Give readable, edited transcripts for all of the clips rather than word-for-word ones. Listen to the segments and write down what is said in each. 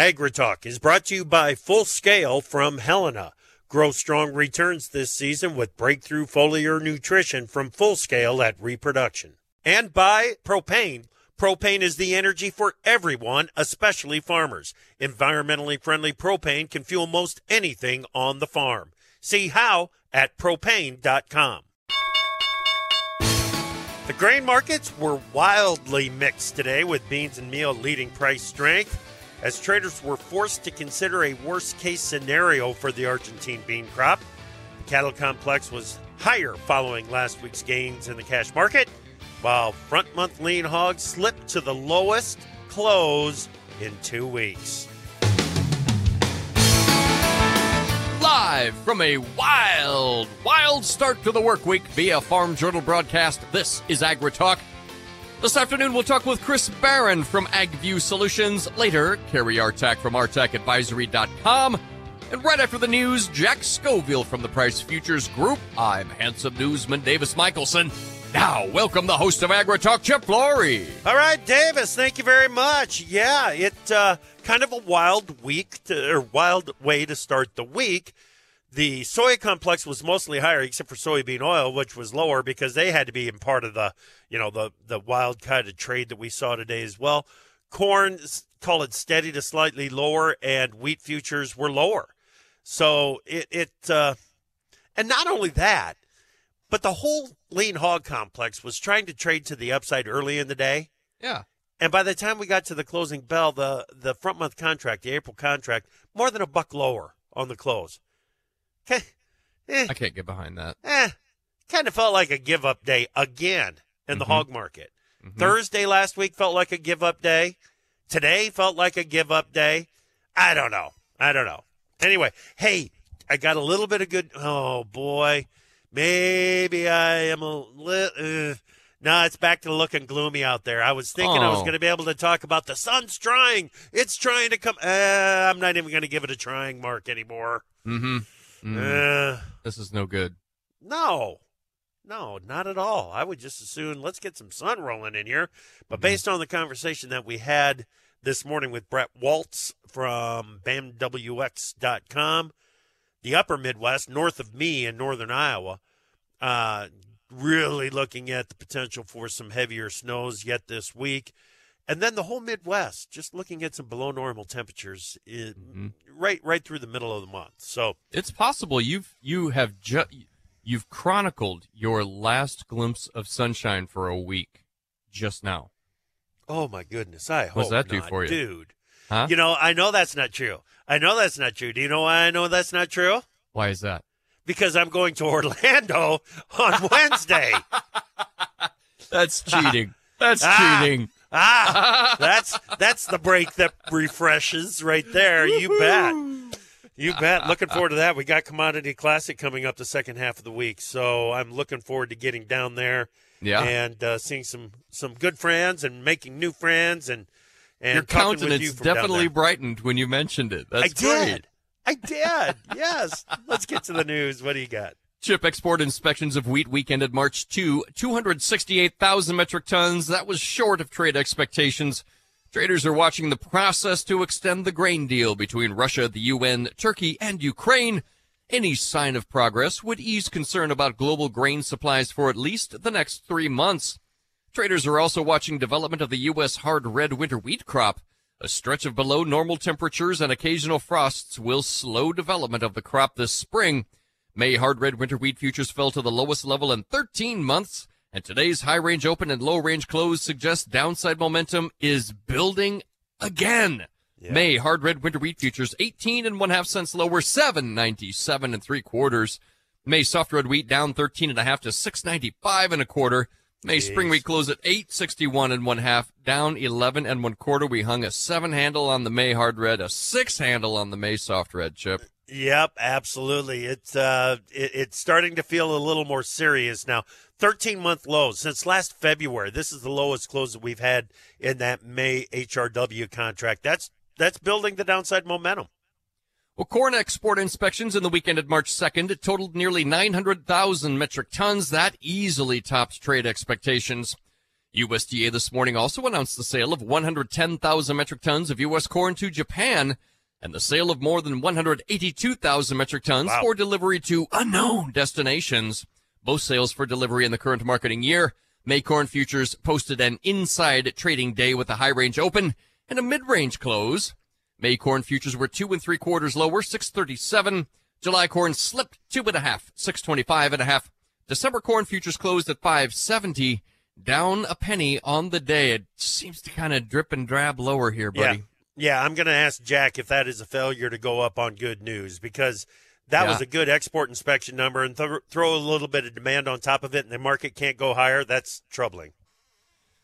AgriTalk is brought to you by Full Scale from Helena. Grow strong returns this season with breakthrough foliar nutrition from Full Scale at Reproduction. And by Propane. Propane is the energy for everyone, especially farmers. Environmentally friendly propane can fuel most anything on the farm. See how at propane.com. The grain markets were wildly mixed today, with beans and meal leading price strength, as traders were forced to consider a worst-case scenario for the Argentine bean crop. The cattle complex was higher following last week's gains in the cash market, while front-month lean hogs slipped to the lowest close in 2 weeks. Live from a wild, wild start to the work week via Farm Journal broadcast, this is AgriTalk. This afternoon, we'll talk with Chris Barron from AgView Solutions. Later, Carey Artac from RTACadvisory.com. And right after the news, Jack Scoville from the Price Futures Group. I'm handsome newsman Davis Michelson. Now, welcome the host of AgriTalk, Chip Flory. All right, Davis, thank you very much. Yeah, it's kind of a wild way to start the week. The soy complex was mostly higher, except for soybean oil, which was lower because they had to be in part of the wild kind of trade that we saw today as well. Corn, call it steady to slightly lower, and wheat futures were lower. So and not only that, but the whole lean hog complex was trying to trade to the upside early in the day. Yeah. And by the time we got to the closing bell, the front month contract, the April contract, more than $1 lower on the close. Okay. I can't get behind that. Kind of felt like a give-up day again in the hog market. Mm-hmm. Thursday last week felt like a give-up day. Today felt like a give-up day. I don't know. Anyway, hey, I got a little bit of good. Oh, boy. Maybe I am a little. No, it's back to looking gloomy out there. I was thinking I was going to be able to talk about the sun's trying. It's trying to come. I'm not even going to give it a trying mark anymore. Mm-hmm. This is no good. No, not at all. I would just as soon let's get some sun rolling in here. But based on the conversation that we had this morning with Brett Waltz from bamwx.com, the upper Midwest, north of me in northern Iowa, really looking at the potential for some heavier snows yet this week. And then the whole Midwest, just looking at some below normal temperatures right through the middle of the month. So it's possible you've chronicled your last glimpse of sunshine for a week just now. Oh my goodness, I hope not. What's that do for you? Dude. Huh? You know, I know that's not true. Do you know why I know that's not true? Why is that? Because I'm going to Orlando on Wednesday. That's cheating. That's cheating. That's the break that refreshes right there. You bet. Looking forward to that. We got Commodity Classic coming up the second half of the week, so I'm looking forward to getting down there and seeing some good friends and making new friends and your countenance definitely brightened when you mentioned it. I did. Yes. Let's get to the news. What do you got? Chip, export inspections of wheat week ended March 2, 268,000 metric tons. That was short of trade expectations. Traders are watching the process to extend the grain deal between Russia, the UN, Turkey, and Ukraine. Any sign of progress would ease concern about global grain supplies for at least the next 3 months. Traders are also watching development of the U.S. hard red winter wheat crop. A stretch of below normal temperatures and occasional frosts will slow development of the crop this spring. May hard red winter wheat futures fell to the lowest level in 13 months, and today's high range open and low range close suggests downside momentum is building again. Yeah. May hard red winter wheat futures 18.5 cents lower, 7.97 3/4. May soft red wheat down 13.5 to 6.95 1/4. May spring wheat close at 8.61 1/2, down 11 1/4. We hung a 7 handle on the May hard red, a 6 handle on the May soft red, Chip. Yep, absolutely. It's starting to feel a little more serious now. 13-month lows since last February. This is the lowest close that we've had in that May HRW contract. That's building the downside momentum. Well, corn export inspections in the week ended March 2nd totaled nearly 900,000 metric tons. That easily tops trade expectations. USDA this morning also announced the sale of 110,000 metric tons of U.S. corn to Japan and the sale of more than 182,000 metric tons for delivery to unknown destinations. Both sales for delivery in the current marketing year. May corn futures posted an inside trading day with a high range open and a mid-range close. May corn futures were 2 3/4 lower, 637. July corn slipped 2 1/2, 625 1/2. December corn futures closed at 570, down a penny on the day. It seems to kind of drip and drab lower here, buddy. Yeah, I'm going to ask Jack if that is a failure to go up on good news, because that was a good export inspection number, and throw a little bit of demand on top of it, and the market can't go higher. That's troubling.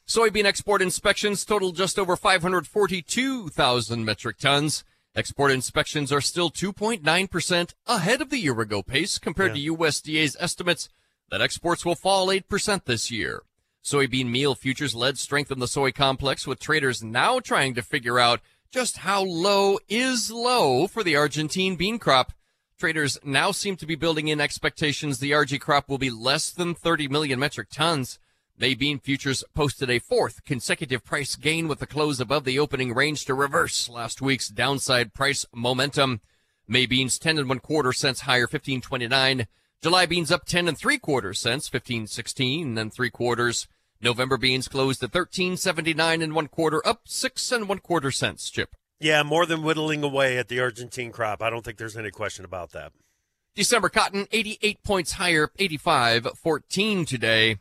Soybean export inspections totaled just over 542,000 metric tons. Export inspections are still 2.9% ahead of the year-ago pace compared to USDA's estimates that exports will fall 8% this year. Soybean meal futures led strength in the soy complex, with traders now trying to figure out just how low is low for the Argentine bean crop. Traders now seem to be building in expectations the Argy crop will be less than 30 million metric tons. May bean futures posted a fourth consecutive price gain, with the close above the opening range to reverse last week's downside price momentum. May beans 10 1/4 cents higher, 15.29. July beans up 10 3/4 cents, 15.16 3/4. November beans closed at 13.79 1/4, up 6 1/4 cents, Chip. Yeah, more than whittling away at the Argentine crop. I don't think there's any question about that. December cotton, 88 points higher, 85.14 today.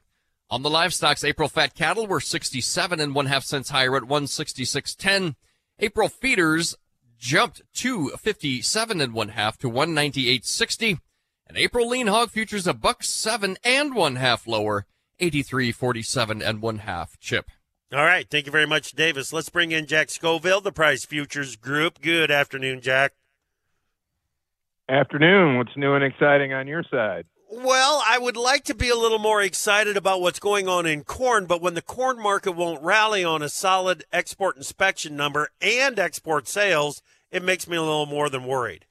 On the livestock's April fat cattle were 67 1/2 cents higher at 166.10. April feeders jumped 2.57 1/2 to 198.60. And April lean hog futures $1.07 1/2 lower, 83.47 1/2, Chip. All right. Thank you very much, Davis. Let's bring in Jack Scoville, the Price Futures Group. Good afternoon, Jack. Afternoon. What's new and exciting on your side? Well, I would like to be a little more excited about what's going on in corn, but when the corn market won't rally on a solid export inspection number and export sales, it makes me a little more than worried.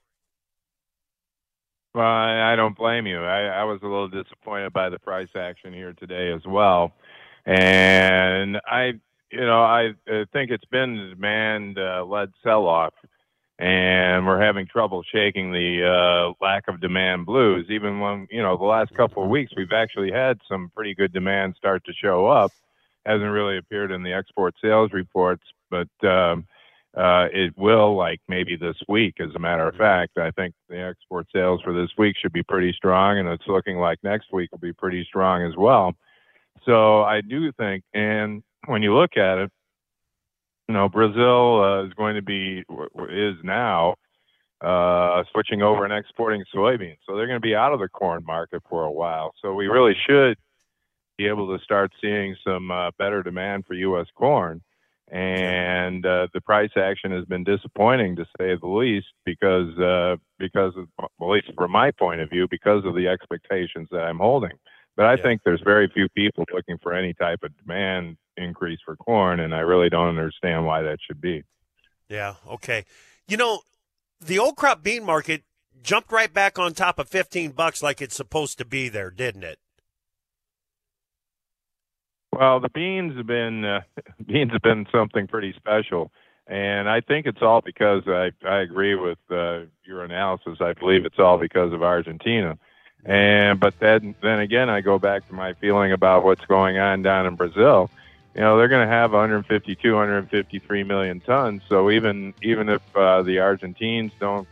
Well, I don't blame you. I was a little disappointed by the price action here today as well. And I think it's been a demand-led sell-off, and we're having trouble shaking the lack of demand blues. Even when, the last couple of weeks, we've actually had some pretty good demand start to show up. Hasn't really appeared in the export sales reports, but it will, like maybe this week, as a matter of fact. I think the export sales for this week should be pretty strong, and it's looking like next week will be pretty strong as well. So I do think, and when you look at it, Brazil is now switching over and exporting soybeans. So they're going to be out of the corn market for a while. So we really should be able to start seeing some better demand for U.S. corn. And the price action has been disappointing, to say the least, because of the expectations that I'm holding. But I think there's very few people looking for any type of demand increase for corn, and I really don't understand why that should be. Yeah, okay. The old crop bean market jumped right back on top of $15 like it's supposed to be there, didn't it? Well, the beans have been something pretty special, and I think it's all because I agree with your analysis. I believe it's all because of Argentina. But then again, I go back to my feeling about what's going on down in Brazil. They're going to have 152, 153 million tons. So even if the Argentines don't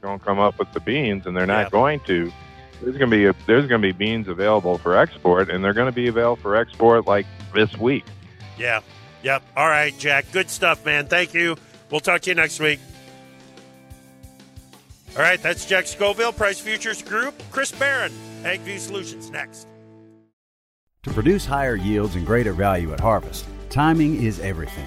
come up with the beans, and they're not going to, there's going to be beans available for export, and they're going to be available for export like this week. Yeah. Yep. All right, Jack. Good stuff, man. Thank you. We'll talk to you next week. All right, that's Jack Scoville, Price Futures Group. Chris Barron, AgView Solutions, next. To produce higher yields and greater value at harvest, timing is everything.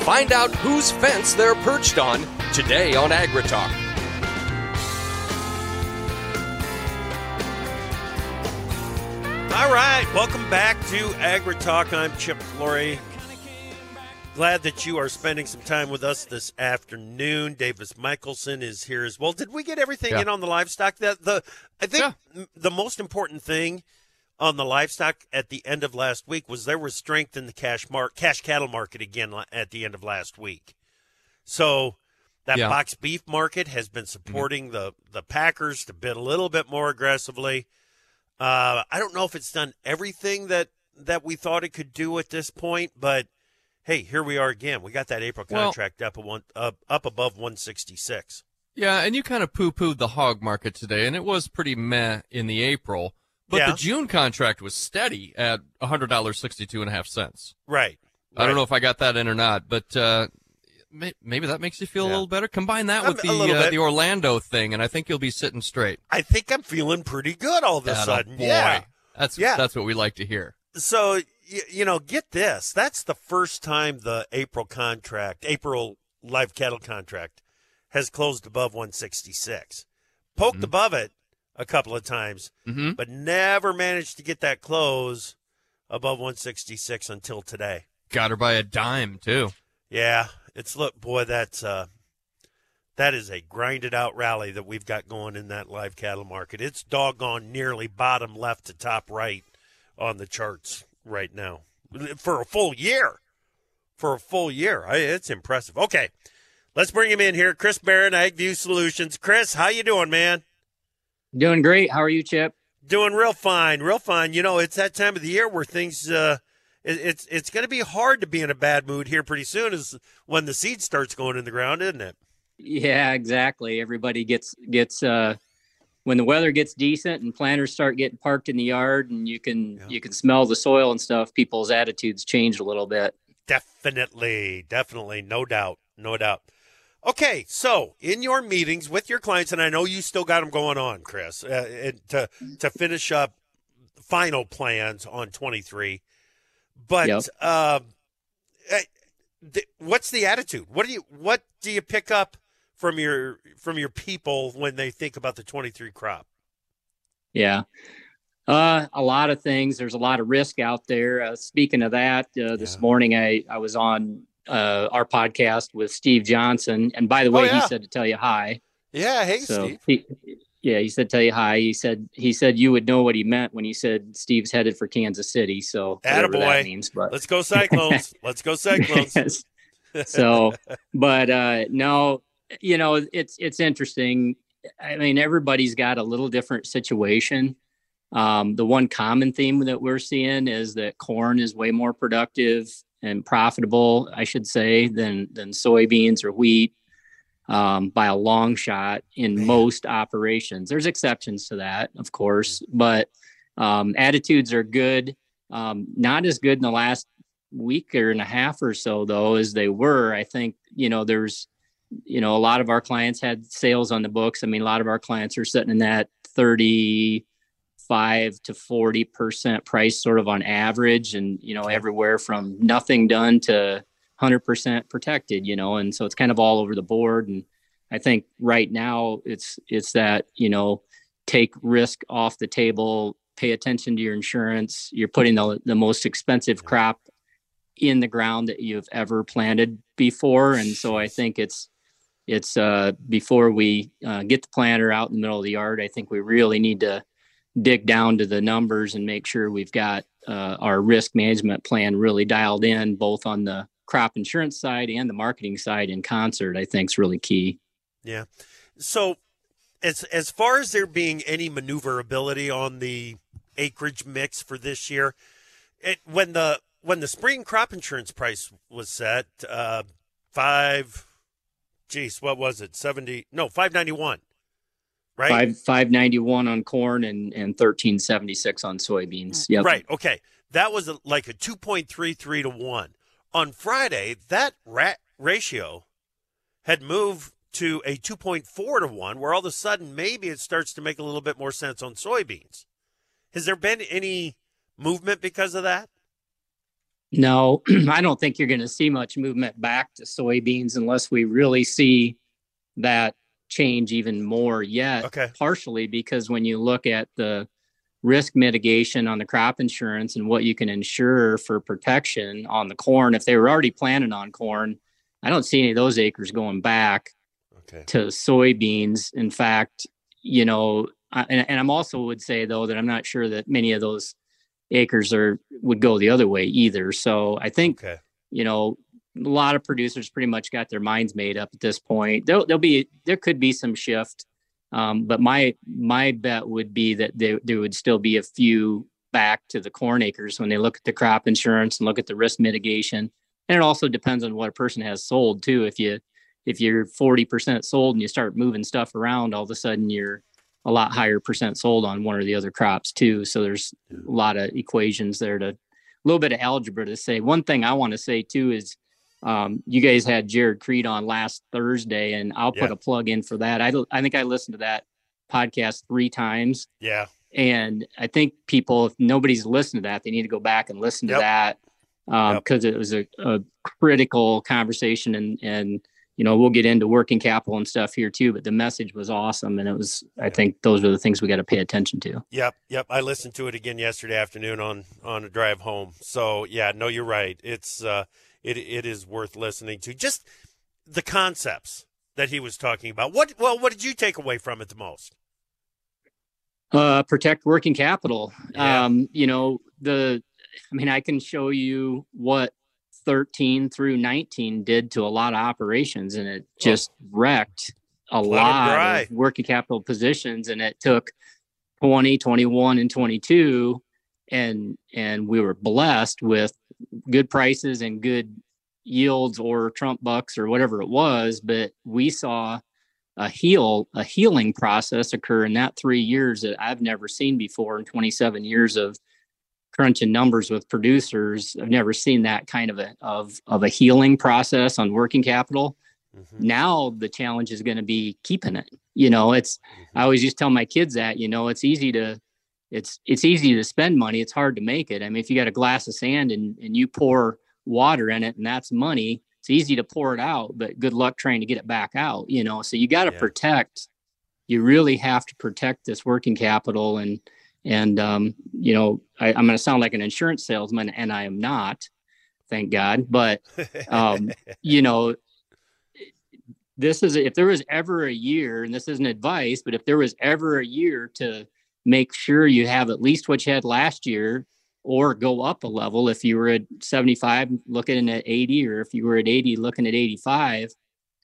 Find out whose fence they're perched on today on AgriTalk. All right, welcome back to AgriTalk. I'm Chip Flory. Glad that you are spending some time with us this afternoon. Davis Michelson is here as well. Did we get everything in on the livestock? I think the most important thing on the livestock at the end of last week was there was strength in the cash cattle market again at the end of last week. So that box beef market has been supporting the packers to bid a little bit more aggressively. I don't know if it's done everything that we thought it could do at this point, but hey, here we are again. We got that April contract up above 166. Yeah, and you kind of poo-pooed the hog market today, and it was pretty meh in the April. But the June contract was steady at $100.62. Right. I don't know if I got that in or not, but maybe that makes you feel a little better. Combine that with the Orlando thing, and I think you'll be sitting straight. I think I'm feeling pretty good all of a sudden. Boy. Yeah. That's what we like to hear. So, you know, get this. That's the first time the April live cattle contract has closed above 166. Poked above it a couple of times, but never managed to get that close above 166 until today. Got her by a dime too. Yeah, that is a grinded out rally that we've got going in that live cattle market. It's doggone nearly bottom left to top right on the charts right now for a full year. It's impressive. Okay, let's bring him in here, Chris Barron, AgView Solutions. Chris, how you doing, man? Doing great. How are you, Chip? Doing real fine, real fine. You know, it's that time of the year where things, it's going to be hard to be in a bad mood here pretty soon is when the seed starts going in the ground, isn't it? Yeah, exactly. Everybody gets when the weather gets decent and planters start getting parked in the yard and you can smell the soil and stuff, people's attitudes change a little bit. Definitely. No doubt. Okay, so in your meetings with your clients, and I know you still got them going on, Chris, and to finish up final plans on 23, but what's the attitude? What do you pick up from your people when they think about the 23 crop? Yeah, a lot of things. There's a lot of risk out there. Speaking of that, this morning I was on our podcast with Steve Johnson. And by the way, he said to tell you hi. Yeah. Hey, so Steve. He said, tell you hi. He said you would know what he meant when he said Steve's headed for Kansas City. So whatever that means, but let's go Cyclones. So, but, no, you know, it's interesting. I mean, everybody's got a little different situation. The one common theme that we're seeing is that corn is way more productive and profitable, I should say, than soybeans or wheat by a long shot in most operations. There's exceptions to that, of course, but attitudes are good. Not as good in the last week or and a half or so, though, as they were. I think, you know, there's, you know, a lot of our clients had sales on the books. I mean, a lot of our clients are sitting in that 35 to 40% price sort of on average, and you know, everywhere from nothing done to 100% protected, you know, and so it's kind of all over the board. And I think right now it's that, you know, take risk off the table, pay attention to your insurance. You're putting the most expensive crop in the ground that you've ever planted before. And so I think it's before we get the planter out in the middle of the yard, I think we really need to dig down to the numbers and make sure we've got our risk management plan really dialed in, both on the crop insurance side and the marketing side in concert, I think is really key. Yeah. So as far as there being any maneuverability on the acreage mix for this year. When the spring crop insurance price was set, $591, right? $591 on corn and $13.76 on soybeans. Yep. Right. Okay, that was like a 2.33 to 1. On Friday, that ratio had moved to a 2.4 to 1, where all of a sudden maybe it starts to make a little bit more sense on soybeans. Has there been any movement because of that? No, I don't think you're going to see much movement back to soybeans unless we really see that change even more yet. Okay. Partially because when you look at the risk mitigation on the crop insurance and what you can insure for protection on the corn, if they were already planning on corn, I don't see any of those acres going back to soybeans. In fact, you know, and I'm also would say, though, that I'm not sure that many of those acres would go the other way either. So I think, you know, a lot of producers pretty much got their minds made up at this point. There could be some shift, but my bet would be that there would still be a few back to the corn acres when they look at the crop insurance and look at the risk mitigation. And it also depends on what a person has sold too. If you're 40% sold and you start moving stuff around, all of a sudden you're a lot higher percent sold on one or the other crops too. So there's a lot of equations there, to a little bit of algebra to say. One thing I want to say too is you guys had Jared Creed on last Thursday, and I'll put a plug in for that. I think I listened to that podcast 3 times. Yeah. And I think people, if nobody's listened to that, they need to go back and listen to that because it was a critical conversation and, you know, we'll get into working capital and stuff here too, but the message was awesome. And it was, I think those are the things we got to pay attention to. Yep. I listened to it again yesterday afternoon on a drive home. So yeah, no, you're right. It's, it is worth listening to, just the concepts that he was talking about. What did you take away from it the most? Protect working capital. Yeah. You know, I can show you what 13 through 19 did to a lot of operations, and it just wrecked a lot of working capital positions. And it took 20, 21 and 22. And we were blessed with good prices and good yields or Trump bucks or whatever it was. But we saw a healing process occur in that 3 years that I've never seen before in 27 years of crunching numbers with producers. I've never seen that kind of a healing process on working capital. Mm-hmm. Now the challenge is going to be keeping it. You know, it's, I always just tell my kids that, you know, it's easy to spend money. It's hard to make it. I mean, if you got a glass of sand and you pour water in it and that's money, it's easy to pour it out, but good luck trying to get it back out, you know? So you got to protect, you really have to protect this working capital. And, you know, I'm going to sound like an insurance salesman, and I am not, thank God. But, you know, this is, if there was ever a year, and this isn't advice, but if there was ever a year to make sure you have at least what you had last year or go up a level, if you were at 75 looking at 80, or if you were at 80 looking at 85,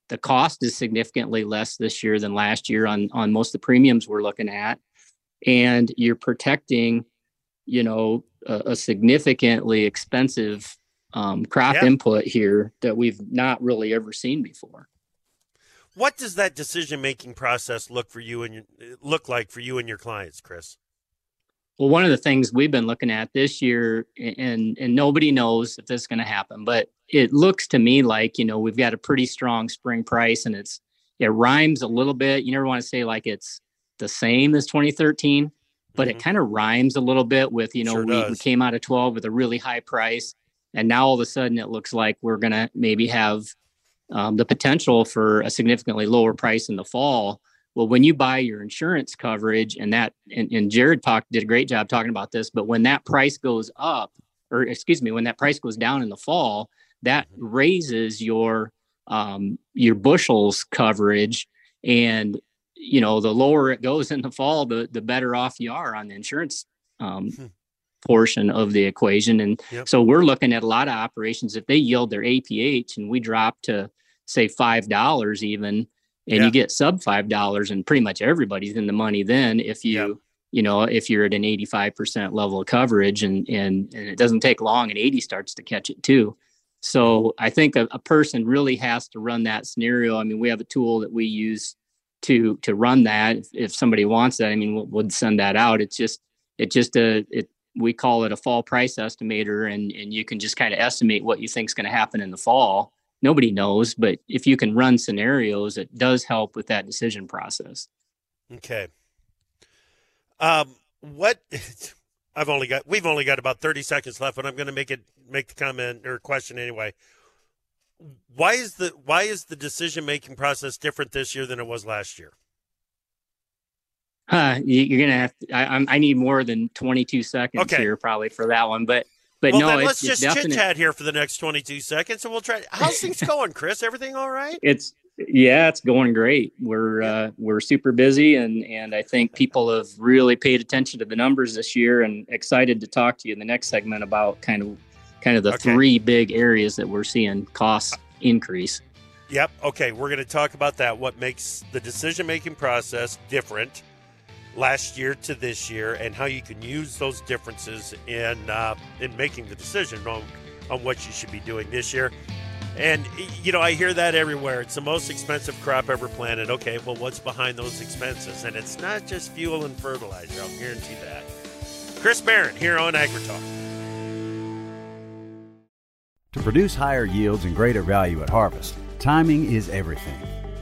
the cost is significantly less this year than last year on most of the premiums we're looking at. And you're protecting, you know, a significantly expensive crop input here that we've not really ever seen before. What does that decision-making process look like for you and your clients, Chris? Well, one of the things we've been looking at this year, and nobody knows if this is going to happen, but it looks to me like, you know, we've got a pretty strong spring price, and it rhymes a little bit. You never want to say like it's the same as 2013, but it kind of rhymes a little bit with, you know, sure we came out of 12 with a really high price, and now all of a sudden it looks like we're going to maybe have the potential for a significantly lower price in the fall. Well, when you buy your insurance coverage, and Jared did a great job talking about this, but when that price goes up, or excuse me, when that price goes down in the fall, that raises your bushels coverage. And you know, the lower it goes in the fall, the better off you are on the insurance portion of the equation. And so we're looking at a lot of operations. If they yield their APH and we drop to, say, $5 even, and you get sub $5, and pretty much everybody's in the money then if you you know, if you're at an 85% level of coverage, and it doesn't take long, and 80 starts to catch it too. So I think a person really has to run that scenario. I mean, we have a tool that we use to run that. If somebody wants that, I mean, we'll send that out. We call it a fall price estimator, and you can just kind of estimate what you think is going to happen in the fall. Nobody knows, but if you can run scenarios, it does help with that decision process. Okay. We've only got about 30 seconds left, but I'm going to make the comment or question anyway. Why is the decision-making process different this year than it was last year? You're going to have to, I need more than 22 seconds here probably for that one, but well, no, then let's just chit-chat here for the next 22 seconds and we'll try. How's things going, Chris? Everything all right? It's going great. We're super busy, and I think people have really paid attention to the numbers this year, and excited to talk to you in the next segment about kind of the three big areas that we're seeing costs increase. Yep. Okay. We're going to talk about that. What makes the decision-making process different last year to this year, and how you can use those differences in making the decision on what you should be doing this year. And, you know, I hear that everywhere. It's the most expensive crop ever planted. Okay, well, what's behind those expenses? And it's not just fuel and fertilizer. I'll guarantee that. Chris Barron here on AgriTalk. To produce higher yields and greater value at harvest, timing is everything.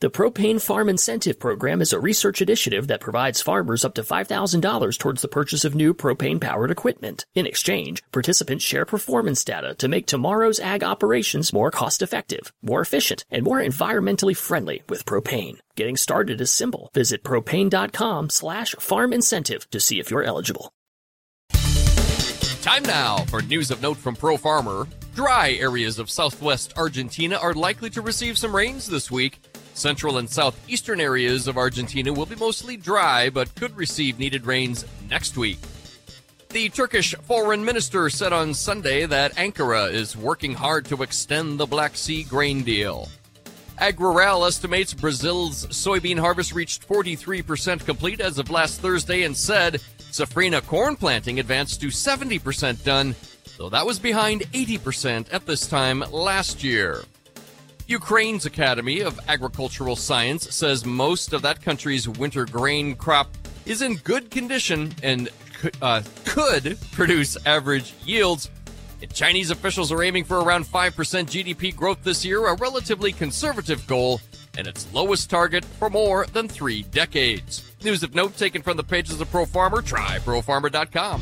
The Propane Farm Incentive Program is a research initiative that provides farmers up to $5,000 towards the purchase of new propane-powered equipment. In exchange, participants share performance data to make tomorrow's ag operations more cost-effective, more efficient, and more environmentally friendly with propane. Getting started is simple. Visit propane.com/farm incentive to see if you're eligible. Time now for news of note from ProFarmer. Dry areas of southwest Argentina are likely to receive some rains this week. Central and southeastern areas of Argentina will be mostly dry, but could receive needed rains next week. The Turkish foreign minister said on Sunday that Ankara is working hard to extend the Black Sea grain deal. AgRural estimates Brazil's soybean harvest reached 43% complete as of last Thursday and said Safrina corn planting advanced to 70% done, though that was behind 80% at this time last year. Ukraine's Academy of Agricultural Science says most of that country's winter grain crop is in good condition and could produce average yields. And Chinese officials are aiming for around 5% GDP growth this year, a relatively conservative goal, and its lowest target for more than 3 decades. News of note taken from the pages of ProFarmer. Try ProFarmer.com.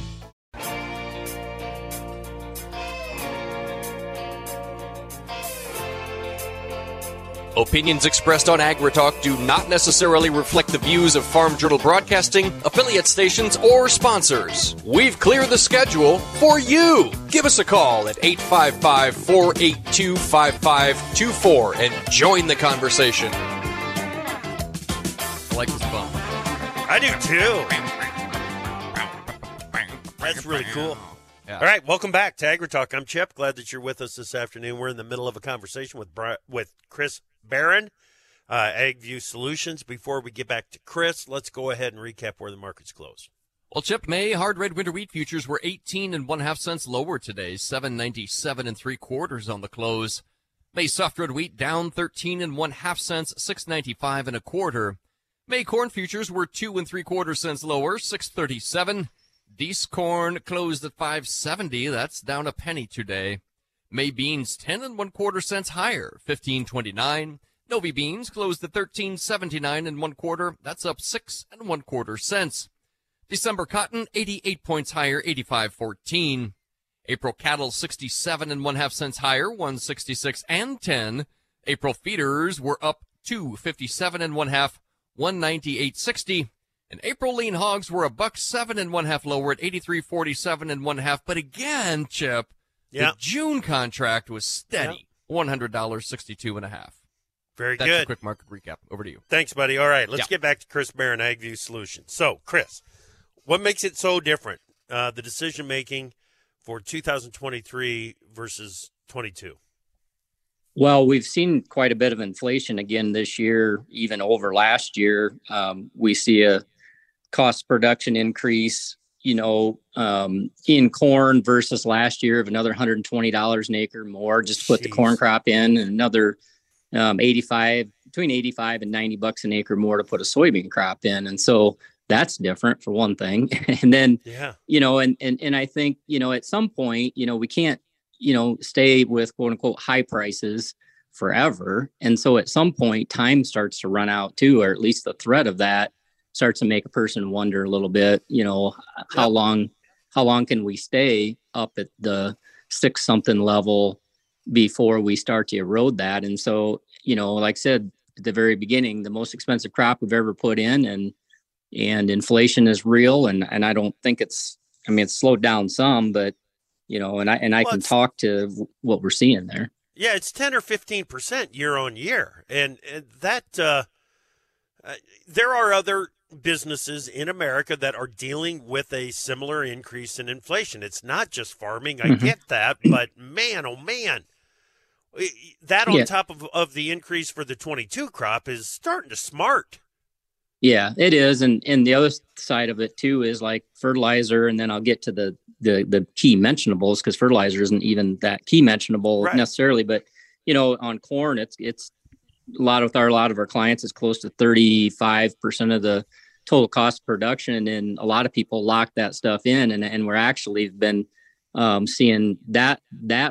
Opinions expressed on AgriTalk do not necessarily reflect the views of Farm Journal Broadcasting, affiliate stations, or sponsors. We've cleared the schedule for you. Give us a call at 855-482-5524 and join the conversation. I like this bump. I do too. That's really cool. Yeah. All right, welcome back to AgriTalk. I'm Chip. Glad that you're with us this afternoon. We're in the middle of a conversation with Chris Barron, AgView Solutions. Before we get back to Chris, let's go ahead and recap where the markets closed. Well, Chip, May hard red winter wheat futures were 18.5 cents lower today, 7.97 3/4 on the close. May soft red wheat down 13.5 cents, 6.95 1/4. May corn futures were 2 3/4 cents lower, 6.37. Deese corn closed at 5.70. That's down a penny today. May beans 10 1/4 cents higher, 15.29. Novi beans closed at 13.79 1/4. That's up 6 1/4 cents. December cotton 88 points higher, 85.14. April cattle 67 1/2 cents higher, 166.10. April feeders were up $2.57 1/2, 198.60. And April lean hogs were $1.07 1/2 lower at 83.47 1/2. But again, Chip, the June contract was steady, $100.62 1/2. Very good. That's a quick market recap. Over to you. Thanks, buddy. All right, let's get back to Chris Barron, AgView Solutions. So, Chris, what makes it so different, the decision-making for 2023 versus 22? Well, we've seen quite a bit of inflation again this year, even over last year. We see a cost production increase, you know, in corn versus last year of another $120 an acre more just to put the corn crop in, and another $85 and $90 an acre more to put a soybean crop in. And so that's different for one thing. And then, you know, and I think, you know, at some point, you know, we can't, you know, stay with quote unquote high prices forever. And so at some point time starts to run out too, or at least the threat of that starts to make a person wonder a little bit, you know, how long can we stay up at the 6-something level before we start to erode that? And so, you know, like I said at the very beginning, the most expensive crop we've ever put in, and inflation is real. And I don't think it's, I mean, it's slowed down some, but, you know, and I can talk to what we're seeing there. Yeah, it's 10 or 15% year on year. And that, there are other businesses in America that are dealing with a similar increase in inflation. It's not just farming. I get that, but man, oh man, that on top of the increase for the 22 crop is starting to smart. Yeah, it is. And the other side of it too is like fertilizer. And then I'll get to the key mentionables, because fertilizer isn't even that key mentionable necessarily, but you know, on corn, it's a lot of our clients is close to 35% of the total cost of production. And a lot of people lock that stuff in, and we're actually been seeing that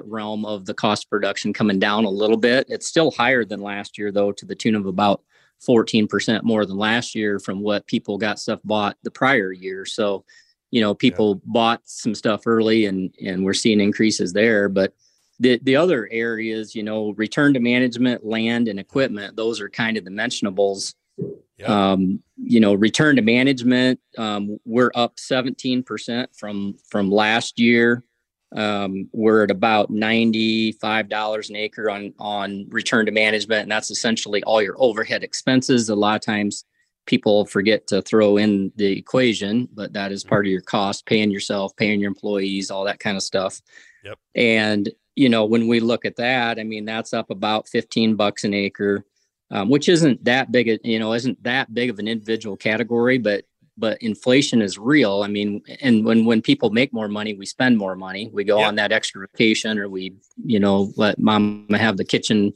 realm of the cost of production coming down a little bit. It's still higher than last year though, to the tune of about 14% more than last year from what people got stuff bought the prior year. So, you know, people bought some stuff early and we're seeing increases there, but the other areas, you know, return to management, land and equipment, those are kind of the mentionables. You know, return to management, we're up 17% from last year. We're at about $95 an acre on return to management. And that's essentially all your overhead expenses. A lot of times people forget to throw in the equation, but that is part of your cost, paying yourself, paying your employees, all that kind of stuff. And, you know, when we look at that, I mean, that's up about $15 an acre, which isn't that big, isn't that big of an individual category, but inflation is real. I mean, and when people make more money, we spend more money, we go on that extra vacation, or we, you know, let mom have the kitchen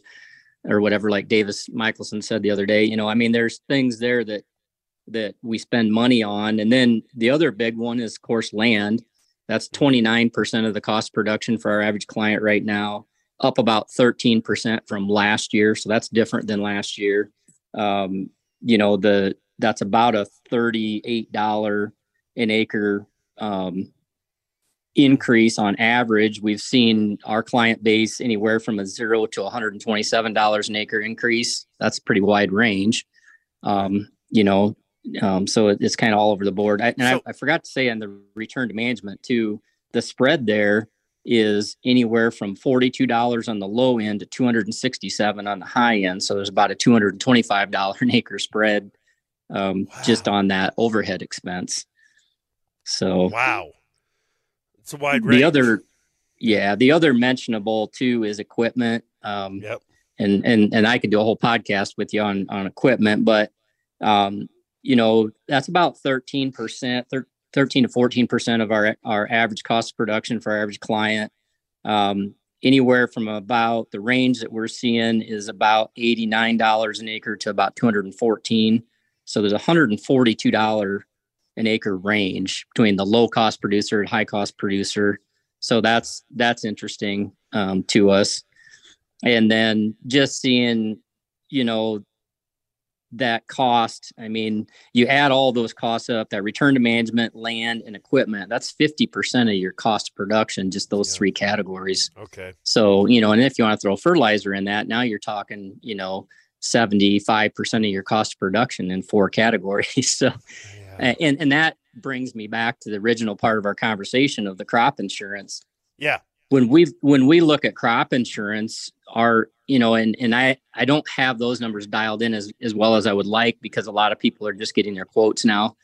or whatever, like Davis Michelson said the other day, you know, I mean, there's things there that we spend money on. And then the other big one is of course land. That's 29% of the cost of production for our average client right now, up about 13% from last year. So that's different than last year. You know, that's about a $38 an acre increase on average. We've seen our client base anywhere from a $0 to $127 an acre increase. That's a pretty wide range, you know. So it's kind of all over the board. I forgot to say on the return to management too, the spread there is anywhere from $42 on the low end to $267 on the high end. So there's about a $225 an acre spread, just on that overhead expense. So, wow. It's a wide range. The other mentionable too is equipment. And I could do a whole podcast with you on equipment, but, you know, that's about 13 to 14% of our average cost of production for our average client. Anywhere from about the range that we're seeing is about $89 an acre to about $214. So there's $142 an acre range between the low cost producer and high cost producer. So that's interesting to us. And then just seeing, you know, that cost, I mean, you add all those costs up, that return to management, land and equipment, that's 50% of your cost of production, just those three categories. Okay. So, you know, and if you want to throw fertilizer in that, now you're talking, you know, 75% of your cost of production in four categories. So, yeah. and that brings me back to the original part of our conversation of the crop insurance. Yeah. When we look at crop insurance, our, you know, and I don't have those numbers dialed in as well as I would like, because a lot of people are just getting their quotes now.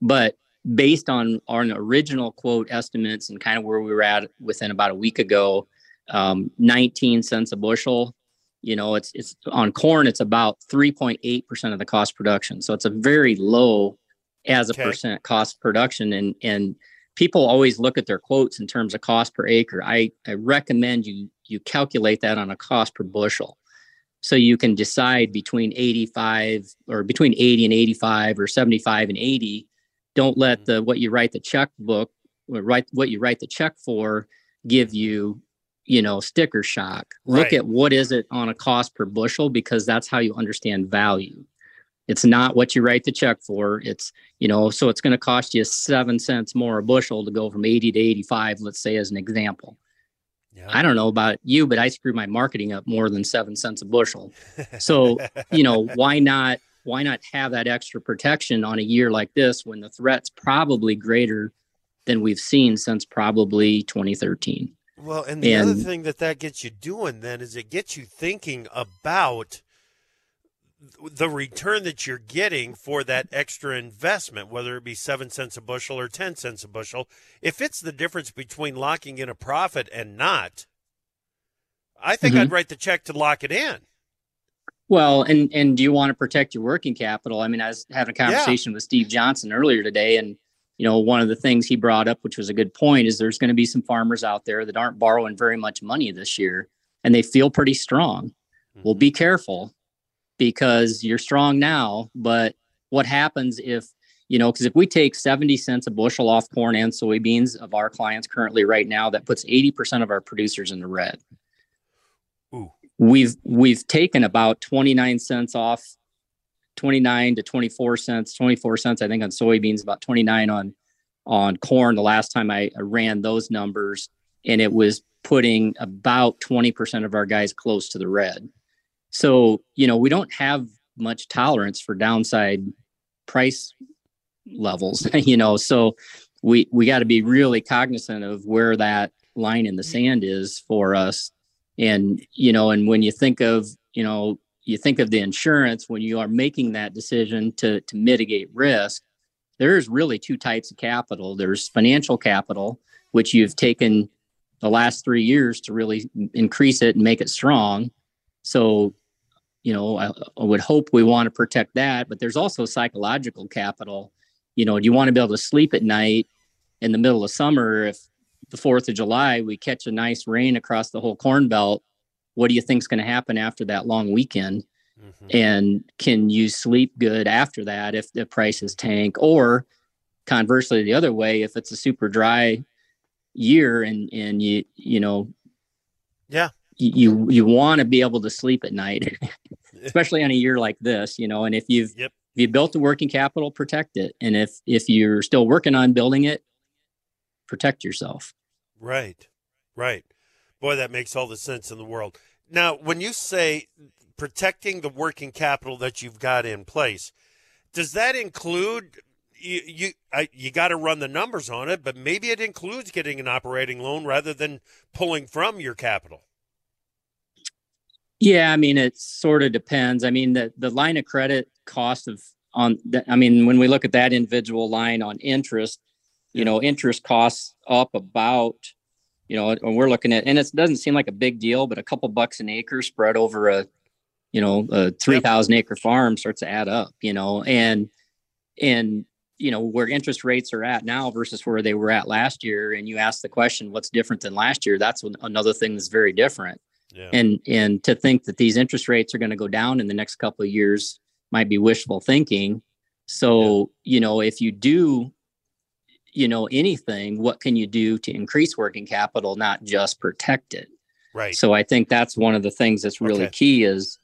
But based on our original quote estimates and kind of where we were at within about a week ago, 19 cents a bushel, you know, it's on corn, it's about 3.8% of the cost production. So it's a very low as a percent cost production. And people always look at their quotes in terms of cost per acre. I recommend you calculate that on a cost per bushel. So you can decide between 80 and 85 or 75 and 80. Don't let what you write the check for give you, you know, sticker shock. Look at what is it on a cost per bushel, because that's how you understand value. It's not what you write the check for. It's, you know, so it's going to cost you 7 cents more a bushel to go from 80 to 85, let's say, as an example. Yeah. I don't know about you, but I screw my marketing up more than 7 cents a bushel. So, you know, why not have that extra protection on a year like this when the threat's probably greater than we've seen since probably 2013? Well, and the other thing that gets you doing then is it gets you thinking about the return that you're getting for that extra investment, whether it be 7 cents a bushel or 10 cents a bushel. If it's the difference between locking in a profit and not, I think I'd write the check to lock it in. Well, and do you want to protect your working capital? I mean, I was having a conversation with Steve Johnson earlier today, and, you know, one of the things he brought up, which was a good point, is there's going to be some farmers out there that aren't borrowing very much money this year, and they feel pretty strong. Mm-hmm. Well, be careful, because you're strong now, but what happens if, you know, because if we take 70 cents a bushel off corn and soybeans of our clients currently right now, that puts 80% of our producers in the red. Ooh. We've taken about 29 cents off, 29 to 24 cents, I think, on soybeans, about 29 on corn. The last time I ran those numbers, and it was putting about 20% of our guys close to the red. So, you know, we don't have much tolerance for downside price levels, you know, so we got to be really cognizant of where that line in the sand is for us. And, you know, and when you think of, you know, you think of the insurance, when you are making that decision to mitigate risk, there's really two types of capital. There's financial capital, which you've taken the last 3 years to really increase it and make it strong. So, you know, I would hope we want to protect that, but there's also psychological capital. You know, do you want to be able to sleep at night in the middle of summer? If the 4th of July, we catch a nice rain across the whole Corn Belt, what do you think is going to happen after that long weekend? Mm-hmm. And can you sleep good after that if the prices tank? Or conversely, the other way, if it's a super dry year and you know, you want to be able to sleep at night, especially on a year like this, you know. And if you built the working capital, protect it. And if you're still working on building it, protect yourself. Right. Boy, that makes all the sense in the world. Now, when you say protecting the working capital that you've got in place, does that include you got to run the numbers on it, but maybe it includes getting an operating loan rather than pulling from your capital? Yeah, I mean, it sort of depends. I mean, the line of credit cost when we look at that individual line on interest, you know, interest costs up about, you know, and we're looking at, and it doesn't seem like a big deal, but a couple bucks an acre spread over a 3,000 acre farm starts to add up, you know, and, you know, where interest rates are at now versus where they were at last year. And you ask the question, what's different than last year? That's another thing that's very different. Yeah. And to think that these interest rates are going to go down in the next couple of years might be wishful thinking. So, you know, if you do, you know, anything, what can you do to increase working capital, not just protect it? Right. So I think that's one of the things that's really key is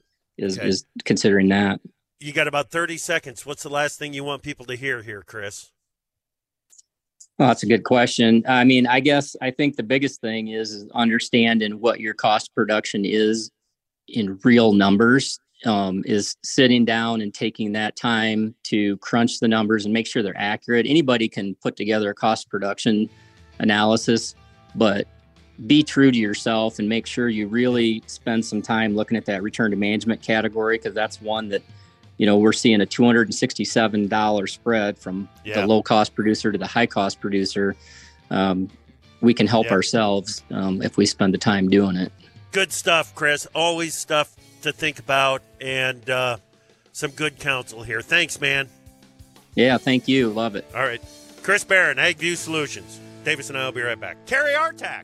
considering that. You got about 30 seconds. What's the last thing you want people to hear here, Chris? Well, that's a good question. I mean, I guess I think the biggest thing is understanding what your cost production is in real numbers is sitting down and taking that time to crunch the numbers and make sure they're accurate. Anybody can put together a cost production analysis, but be true to yourself and make sure you really spend some time looking at that return to management category, because that's one that, you know, we're seeing a $267 spread from the low cost producer to the high cost producer. We can help ourselves if we spend the time doing it. Good stuff, Chris. Always stuff to think about, and some good counsel here. Thanks, man. Yeah, thank you. Love it. All right. Chris Barron, AgView Solutions. Davis and I will be right back. Carey Artac.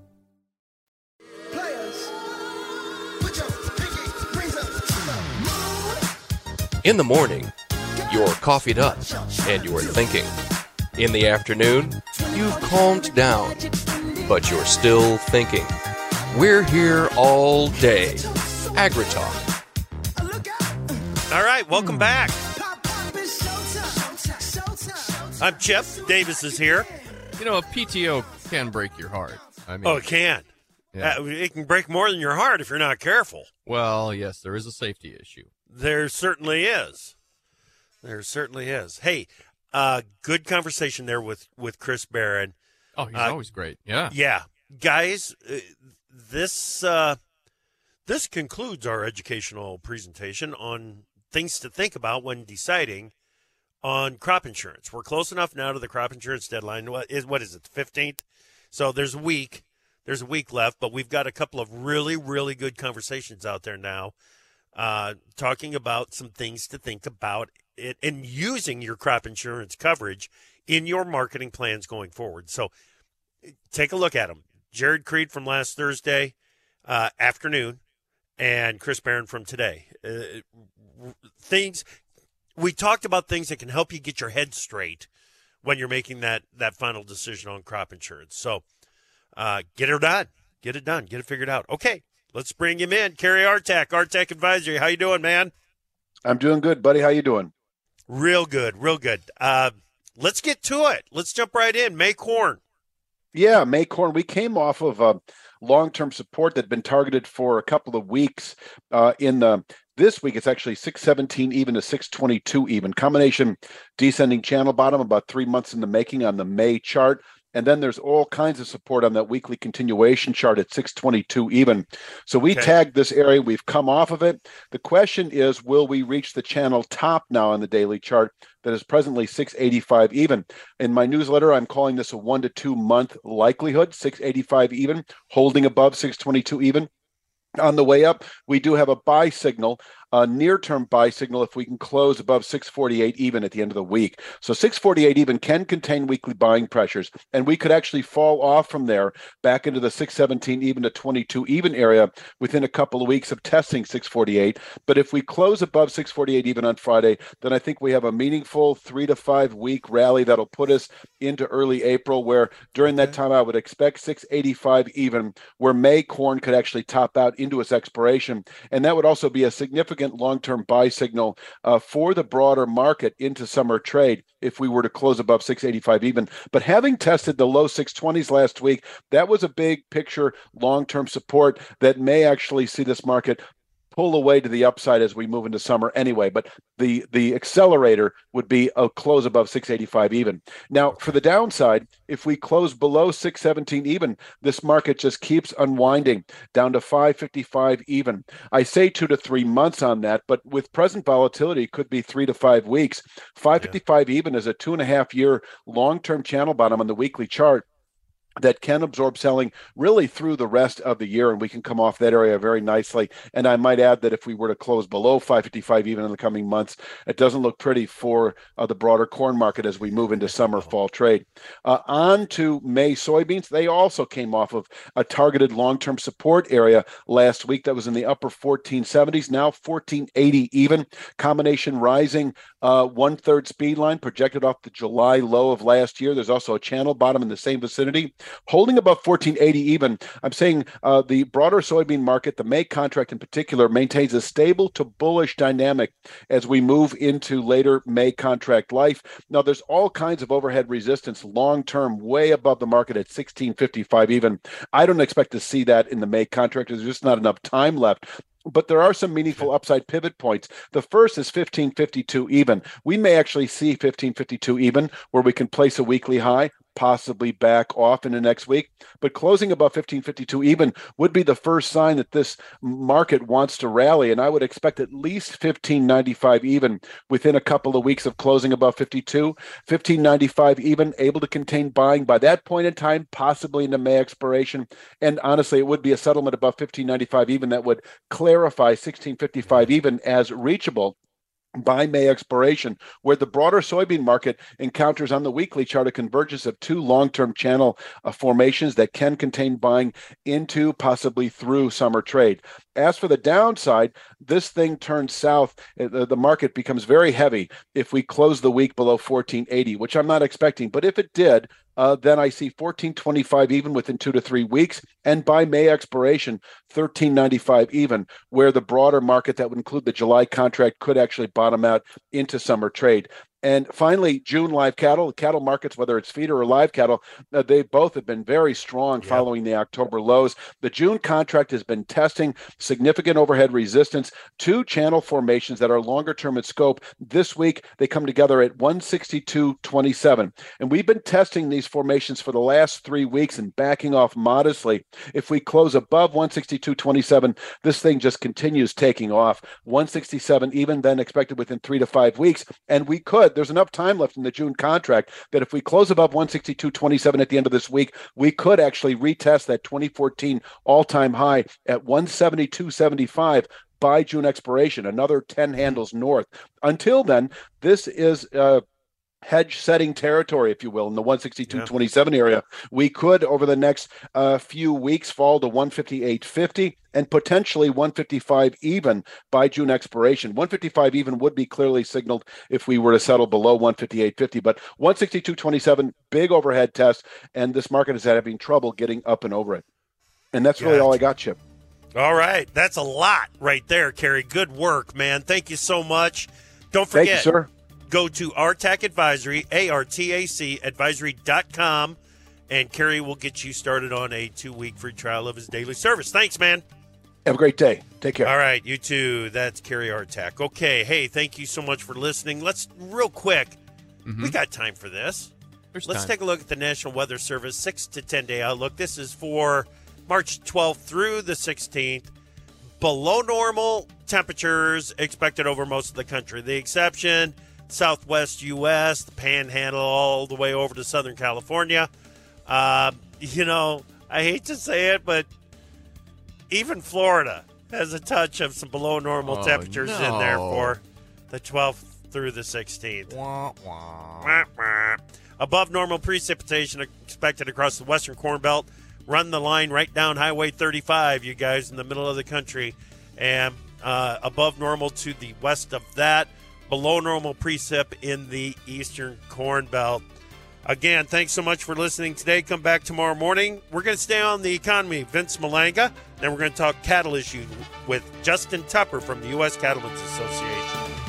In the morning, you're coffeeed up and you're thinking. In the afternoon, you've calmed down, but you're still thinking. We're here all day. AgriTalk. All right, welcome back. I'm Chip. Davis is here. You know, a PTO can break your heart. I mean, oh, it can. Yeah. It can break more than your heart if you're not careful. Well, yes, there is a safety issue. There certainly is. There certainly is. Hey, good conversation there with Chris Barron. Oh, he's always great. Yeah. Yeah. Guys, this concludes our educational presentation on things to think about when deciding on crop insurance. We're close enough now to the crop insurance deadline. What is it, the 15th? So there's a week. There's a week left, but we've got a couple of really, really good conversations out there now. Talking about some things to think about it and using your crop insurance coverage in your marketing plans going forward. So take a look at them. Jared Creed from last Thursday afternoon and Chris Barron from today. Things we talked about, things that can help you get your head straight when you're making that final decision on crop insurance. So get it done, get it figured out. Okay. Let's bring him in. Carey Artac, Artac Advisory. How you doing, man? I'm doing good, buddy. How you doing? Real good. Let's get to it. Let's jump right in. Make corn. Yeah, make corn. We came off of long-term support that had been targeted for a couple of weeks. This week, it's actually 617 even to 622 even. Combination descending channel bottom, about 3 months in the making on the May chart. And then there's all kinds of support on that weekly continuation chart at 622 even. So we tagged this area. We've come off of it. The question is, will we reach the channel top now on the daily chart that is presently 685 even? In my newsletter, I'm calling this a 1 to 2 month likelihood, 685 even, holding above 622 even. On the way up, we do have a buy signal, a near-term buy signal if we can close above 648 even at the end of the week. So 648 even can contain weekly buying pressures, and we could actually fall off from there back into the 617 even to 22 even area within a couple of weeks of testing 648. But if we close above 648 even on Friday, then I think we have a meaningful 3 to 5 week rally that'll put us into early April, where during that time I would expect 685 even, where May corn could actually top out into its expiration. And that would also be a significant long-term buy signal for the broader market into summer trade if we were to close above 685 even. But having tested the low 620s last week, that was a big picture long-term support that may actually see this market pull away to the upside as we move into summer anyway. But the accelerator would be a close above 685 even. Now, for the downside, if we close below 617 even, this market just keeps unwinding down to 555 even. I say 2 to 3 months on that, but with present volatility, it could be 3 to 5 weeks. 555 even is a 2.5-year long-term channel bottom on the weekly chart that can absorb selling really through the rest of the year, and we can come off that area very nicely. And I might add that if we were to close below 555 even in the coming months, it doesn't look pretty for the broader corn market as we move into summer fall trade. On to May soybeans. They also came off of a targeted long-term support area last week that was in the upper 1470s, now 1480 even. Combination rising 1/3 speed line projected off the July low of last year. There's also a channel bottom in the same vicinity, holding above 1480 even. I'm saying the broader soybean market, the May contract in particular, maintains a stable to bullish dynamic as we move into later May contract life. Now, there's all kinds of overhead resistance long-term way above the market at 1655 even. I don't expect to see that in the May contract. There's just not enough time left. But there are some meaningful upside pivot points. The first is 1552 even. We may actually see 1552 even where we can place a weekly high, possibly back off in the next week. But closing above 1552 even would be the first sign that this market wants to rally. And I would expect at least 1595 even within a couple of weeks of closing above 52. 1595 even, able to contain buying by that point in time, possibly into May expiration. And honestly, it would be a settlement above 1595 even that would clarify 1655 even as reachable by May expiration, where the broader soybean market encounters on the weekly chart a convergence of two long-term channel formations that can contain buying into, possibly through, summer trade. As for the downside, this thing turns south. The market becomes very heavy if we close the week below 1480, which I'm not expecting. But if it did, then I see 1425 even within 2 to 3 weeks. And by May expiration, 1395 even, where the broader market that would include the July contract could actually bottom out into summer trade. And finally, June live cattle. Cattle markets, whether it's feeder or live cattle, they both have been very strong following the October lows. The June contract has been testing significant overhead resistance. Two channel formations that are longer term in scope. This week, they come together at 162.27. And we've been testing these formations for the last 3 weeks and backing off modestly. If we close above 162.27, this thing just continues taking off. 167 even, then expected within 3 to 5 weeks. And we could. There's enough time left in the June contract that if we close above 162.27 at the end of this week, we could actually retest that 2014 all-time high at 172.75 by June expiration, another 10 handles north. Until then, this is hedge setting territory, if you will, in the 162.27 area. We could, over the next few weeks, fall to 158.50 and potentially 155 even by June expiration. 155 even would be clearly signaled if we were to settle below 158.50, but 162.27, big overhead test, and this market is having trouble getting up and over it. And that's really all I got, Chip. All right. That's a lot right there, Carey. Good work, man. Thank you so much. Don't forget. Thank you, sir. Go to RTAC Advisory, A-R-T-A-C, advisory.com, and Carey will get you started on a 2-week free trial of his daily service. Thanks, man. Have a great day. Take care. All right, you too. That's Carey Artac. Okay, hey, thank you so much for listening. Let's, real quick, we got time for this. Let's take a look at the National Weather Service 6 to 10-day outlook. This is for March 12th through the 16th. Below normal temperatures expected over most of the country. The exception, Southwest U.S., the Panhandle, all the way over to Southern California. You know, I hate to say it, but even Florida has a touch of some below normal temperatures in there for the 12th through the 16th. Wah, wah. Wah, wah. Above normal precipitation expected across the western Corn Belt. Run the line right down Highway 35, you guys, in the middle of the country. And above normal to the west of that. Below normal precip in the eastern Corn Belt. Again, thanks so much for listening today. Come back tomorrow morning. We're going to stay on the economy. Vince Malanga. Then we're going to talk cattle issues with Justin Tupper from the U.S. Cattlemen's Association.